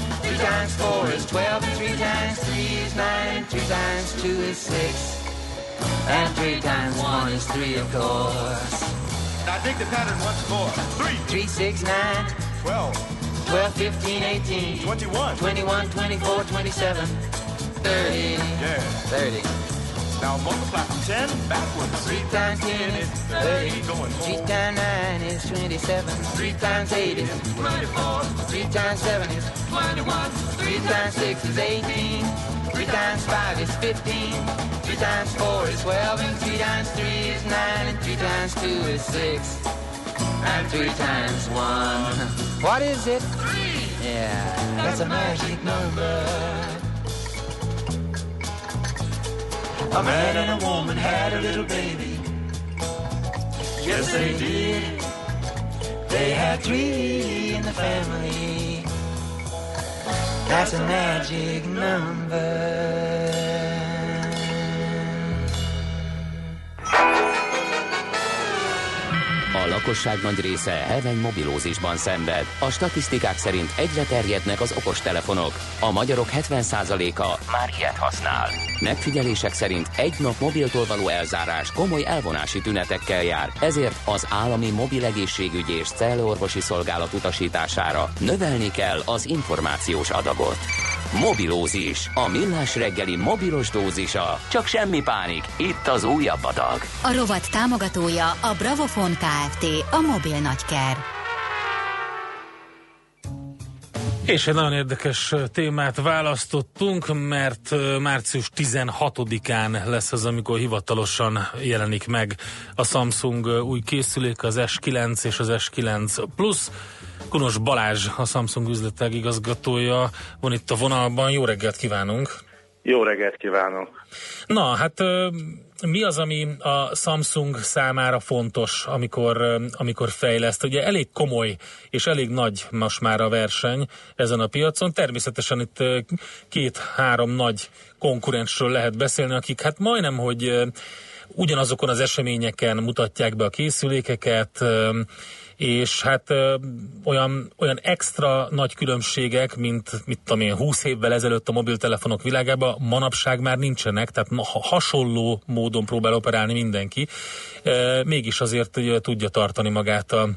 3 times 4 is 12. 3 times 3 is 9. 3 times 2 is 6. And 3 times 1 is 3, of course. Now dig the pattern once more. 3. 3, 6, 9. 12. 12, 15, 18. 21. 21, 24, 27. 30. Yeah. 30. Now multiply from 10 backwards. 3 times 10 is 30. 3 times 9 is 27. 3 times 8 is 24. 3 times 7 is 21. 3 times 6 is 18. 3 times 5 is 15. 3 times 4 is 12, and 3 times 3 is 9, and 3 times 2 is 6, and 3 times 1. What is it? 3! Yeah, that's a magic number. A man and a woman had a little baby. Yes, they did. They had 3 in the family. That's a magic number. A lakosság nagy része heveny mobilózisban szenved. A statisztikák szerint egyre terjednek az okostelefonok. A magyarok 70%-a már ilyet használ. Megfigyelések szerint egy nap mobiltól való elzárás komoly elvonási tünetekkel jár. Ezért az állami mobil egészségügyi és cellorvosi szolgálat utasítására növelni kell az információs adagot. Mobilózis, a Millás Reggeli mobilos dózisa. Csak semmi pánik, itt az újabb adag. A rovat támogatója a Bravofon Kft. A mobil nagyker. És egy nagyon érdekes témát választottunk, mert március 16-án lesz az, amikor hivatalosan jelenik meg a Samsung új készülék, az S9 és az S9+. Kunos Balázs, a Samsung üzletág igazgatója van itt a vonalban. Jó reggelt kívánunk! Jó reggelt kívánok! Na, hát mi az, ami a Samsung számára fontos, amikor fejleszt? Ugye elég komoly és elég nagy most már a verseny ezen a piacon. Természetesen itt 2-3 nagy konkurensről lehet beszélni, akik hát majdnem, hogy ugyanazokon az eseményeken mutatják be a készülékeket, és hát olyan extra nagy különbségek, mint mit tudom én, 20 évvel ezelőtt a mobiltelefonok világában, manapság már nincsenek, tehát hasonló módon próbál operálni mindenki. Mégis azért tudja tartani magát a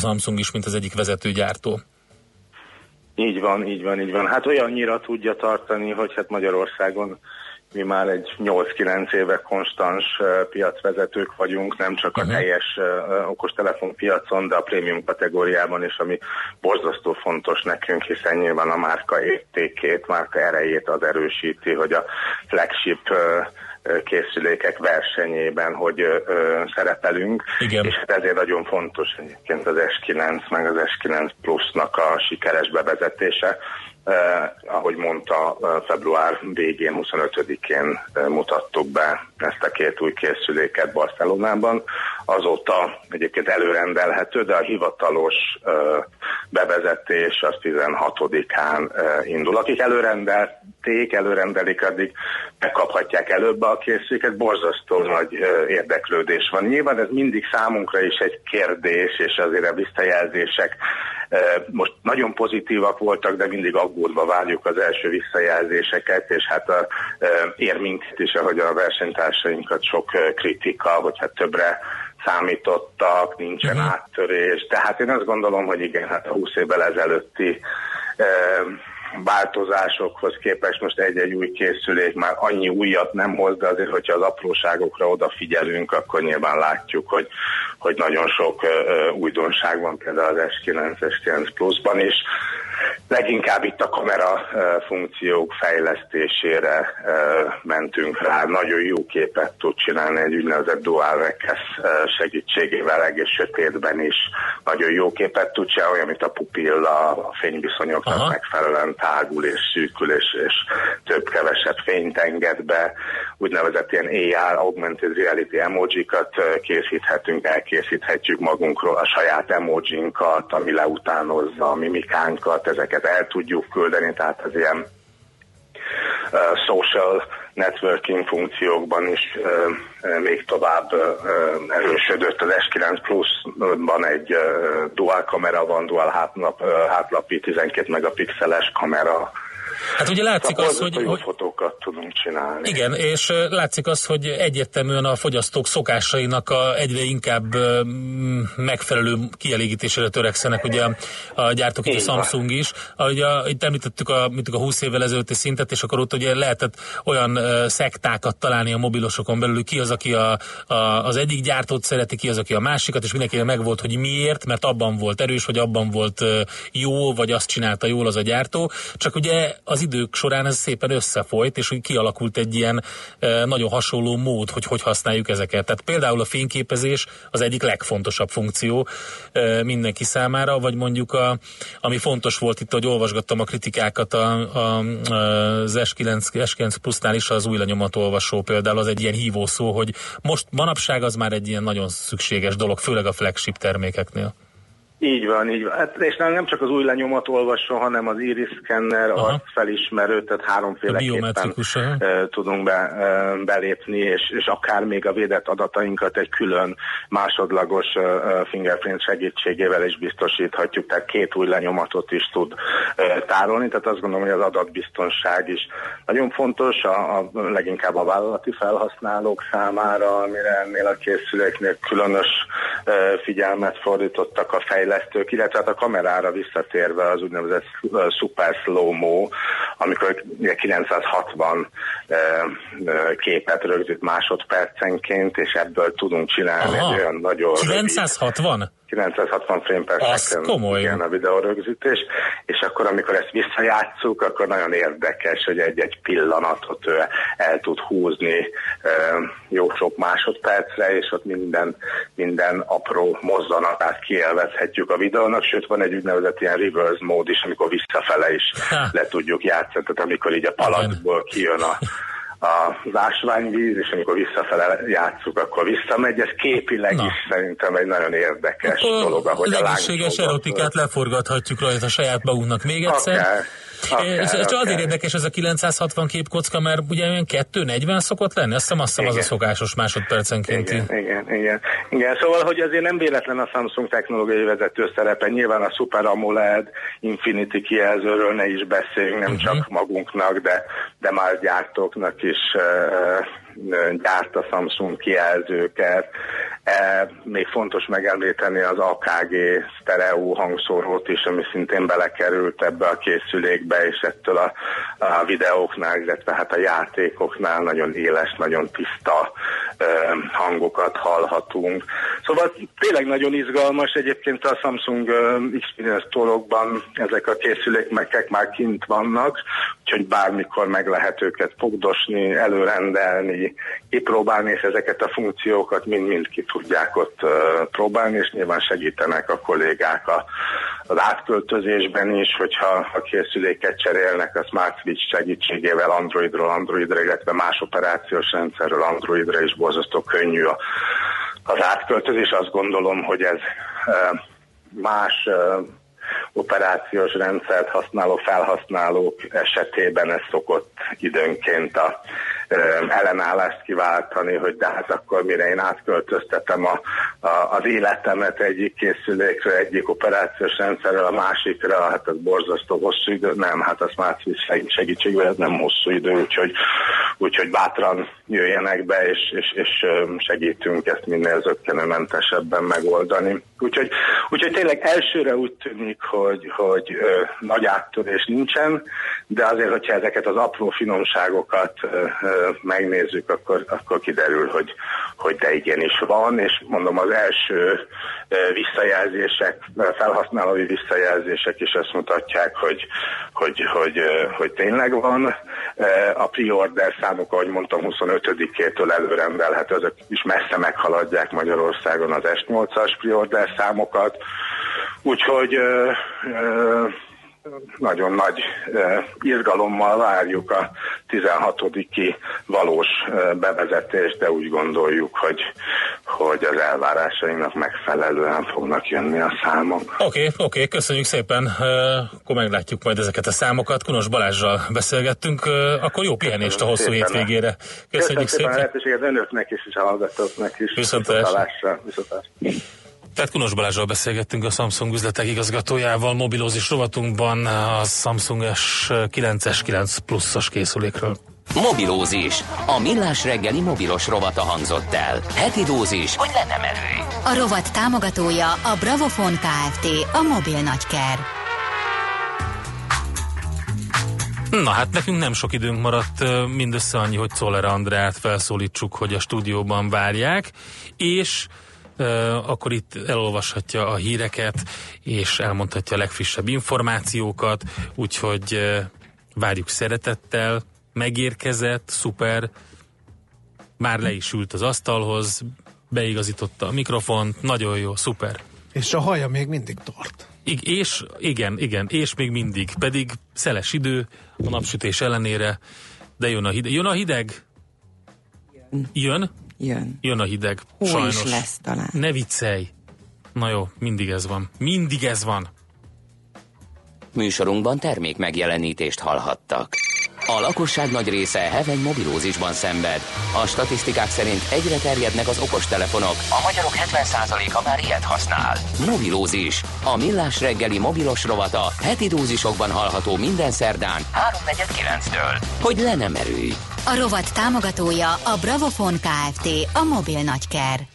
Samsung is, mint az egyik vezető gyártó. Így van. Hát olyannyira tudja tartani, hogy hát Magyarországon mi már egy 8-9 éve konstans piacvezetők vagyunk, nem csak a teljes okostelefon piacon, de a prémium kategóriában is, ami borzasztó fontos nekünk, hiszen nyilván a márka értékét, márka erejét az erősíti, hogy a flagship készülékek versenyében, hogy szerepelünk. Igen. És ezért nagyon fontos egyébként az S9 meg az S9 plusznak a sikeres bevezetése. Ahogy mondta, február végén, 25-én mutattuk be ezt a 2 új készüléket Barcelonában. Azóta egyébként előrendelhető, de a hivatalos bevezetés az 16-án indul. Akik előrendelik, addig megkaphatják előbb a készüléket. Borzasztó nagy érdeklődés van. Nyilván ez mindig számunkra is egy kérdés, és azért a visszajelzések most nagyon pozitívak voltak, de mindig aggódva várjuk az első visszajelzéseket, és hát ér minket is, ahogy a versenytársainkat sok kritika, hogy hát többre számítottak, nincsen áttörés. Tehát én azt gondolom, hogy igen, hát a 20 évvel ezelőtti változásokhoz képest most egy-egy új készülék már annyi újat nem hoz, de azért, hogyha az apróságokra odafigyelünk, akkor nyilván látjuk, hogy nagyon sok újdonság van például az S9, S9 pluszban is. Leginkább itt a kamera funkciók fejlesztésére mentünk rá. Nagyon jó képet tud csinálni egy úgynevezett dual rekesz segítségével, egész sötétben is. Nagyon jó képet tud csinálni, olyan, mint a pupilla a fényviszonyoknak megfelelően tágul és szűkül, és több-kevesebb fényt enged be. Úgynevezett ilyen AI, augmented reality emojikat készíthetünk, elkészíthetjük magunkról a saját emojinkat, ami leutánozza a mimikánkat, ezeket el tudjuk küldeni, tehát az ilyen social networking funkciókban is még tovább erősödött. Az S9+-ban egy dual kamera van, dual hátlapi 12 megapixeles kamera. Hát ugye látszik az, hogy fotókat tudunk csinálni. Igen, és látszik az, hogy egyértelműen a fogyasztók szokásainak egyre inkább megfelelő kielégítésére törekszenek, ugye a gyártók, itt a Samsung is. Ugye itt említettük a 20 évvel ezelőtti szintet, és akkor ott ugye lehetett olyan szektákat találni a mobilosokon belül, ki az, aki az egyik gyártót szereti, ki az, aki a másikat, és mindenkinek megvolt, hogy miért, mert abban volt erős, vagy abban volt jó, vagy azt csinálta jól az a gyártó. Csak ugye az idők során ez szépen összefolyt, és kialakult egy ilyen nagyon hasonló mód, hogy használjuk ezeket. Tehát például a fényképezés az egyik legfontosabb funkció mindenki számára, vagy mondjuk ami fontos volt itt, hogy olvasgattam a kritikákat az S9 plusznál is, az új lenyomatolvasó például, az egy ilyen hívószó, hogy most manapság az már egy ilyen nagyon szükséges dolog, főleg a flagship termékeknél. Így van, így van. Hát, és nem csak az új lenyomatolvasó, hanem az iris szkenner, a felismerő, tehát háromféleképpen tudunk belépni, és akár még a védett adatainkat egy külön másodlagos fingerprint segítségével is biztosíthatjuk, tehát két új lenyomatot is tud tárolni, tehát azt gondolom, hogy az adatbiztonság is nagyon fontos, leginkább a vállalati felhasználók számára, amire ennél a készüléknél különös figyelmet fordítottak a fejlesztők, illetve hát a kamerára visszatérve az úgynevezett super slow-mo, amikor 960 képet rögzít másodpercenként, és ebből tudunk csinálni egy olyan nagyon 960? Rövid, 960 frame per second, igen, a videó rögzítés, és akkor amikor ezt visszajátszuk, akkor nagyon érdekes, hogy egy-egy pillanatot el tud húzni jó sok másodpercre, és ott minden apró mozzanatát kielvezhetjük a videónak, sőt van egy úgynevezett ilyen reverse mód is, amikor visszafele is le tudjuk játszani, tehát amikor így a palackból kijön az ásványvíz, és amikor visszafele játszuk, akkor visszamegy. Ez képileg is szerintem egy nagyon érdekes dolog, ahogy a legénységes erotikát leforgathatjuk rajta saját magunknak még egyszer. És azért érdekes ez a 960 képkocka, mert ugye olyan 240 szokott lenni, azt hiszem az a szokásos másodpercenként. Igen, szóval, hogy azért nem véletlen a Samsung technológiai vezető szerepe, nyilván a Super AMOLED Infinity kijelzőről ne is beszéljünk, nem csak magunknak, de már gyártóknak is gyárt a Samsung kijelzőket. Még fontos megemlíteni az AKG sztereó hangszórót is, ami szintén belekerült ebbe a készülékbe, és ettől a videóknál, illetve hát a játékoknál nagyon éles, nagyon tiszta hangokat hallhatunk. Szóval tényleg nagyon izgalmas, egyébként a Samsung Experience Store-okban ezek a készülékek már kint vannak, úgyhogy bármikor meg lehet őket fogdosni, előrendelni, kipróbálni, és ezeket a funkciókat mind ki tudják ott próbálni, és nyilván segítenek a kollégák az átköltözésben is, hogyha a készüléket cserélnek a Smart Switch segítségével Androidról Androidra, illetve más operációs rendszerről Androidra is borzasztó könnyű az átköltözés. Azt gondolom, hogy ez más operációs rendszert használó felhasználók esetében ez szokott időnként a ellenállást kiváltani, hogy de hát akkor mire én átköltöztetem az életemet egyik készülékre, egyik operációs rendszerről a másikra, hát ez borzasztó hosszú idő, nem, hát a Smart Switch segítségével ez nem hosszú idő, úgyhogy bátran jöjjenek be, és segítünk ezt minél zökkenőmentesebben megoldani. Úgyhogy tényleg elsőre úgy tűnik, hogy nagy áttörés nincsen, de azért, hogyha ezeket az apró finomságokat megnézzük, akkor kiderül, hogy, hogy de igenis van, és mondom, az első visszajelzések, felhasználói visszajelzések is ezt mutatják, hogy tényleg van. A pre-order számok, ahogy mondtam, 25-től előrendelhető, ezek is messze meghaladják Magyarországon az S8-as pre-order számokat, úgyhogy nagyon nagy izgalommal várjuk a 16-i valós bevezetést, de úgy gondoljuk, hogy az elvárásainknak megfelelően fognak jönni a számok. Oké, köszönjük szépen, akkor meglátjuk majd ezeket a számokat. Kunos Balázsral beszélgettünk, akkor jó pihenést a hosszú hétvégére. Köszönjük szépen a lehetőséget önöknek is, és a hallgatóknak is. Viszontlátásra. Tehát Kunos Balázsral beszélgettünk, a Samsung üzletek igazgatójával, mobilózis rovatunkban a Samsung S9-es, 9+-os készülékről. Mobilózis. A Millás Reggeli mobilos rovata hangzott el. Heti dózis, hogy lenne merő. A rovat támogatója a Bravofon Kft. A mobil nagyker. Na hát nekünk nem sok időnk maradt, mindössze annyi, hogy Czoller Andrát felszólítsuk, hogy a stúdióban várják, és akkor itt elolvashatja a híreket, és elmondhatja a legfrissebb információkat, úgyhogy várjuk szeretettel, megérkezett, szuper, már le is ült az asztalhoz, beigazította a mikrofont, nagyon jó, szuper. És a haja még mindig tart. És még mindig, pedig szeles idő, a napsütés ellenére, de jön a hideg. Jön a hideg. Hol sajnos is lesz talán. Ne viccelj. Na jó, mindig ez van. Mindig ez van. Műsorunkban termék megjelenítést hallhattak. A lakosság nagy része heveny mobilózisban szenved. A statisztikák szerint egyre terjednek az okostelefonok. A magyarok 70%-a már ilyet használ. Mobilózis. A Millás Reggeli mobilos rovata heti dózisokban hallható minden szerdán 3:49-től. Hogy le nem erőj. A rovat támogatója a Bravofon Kft. A mobil nagyker.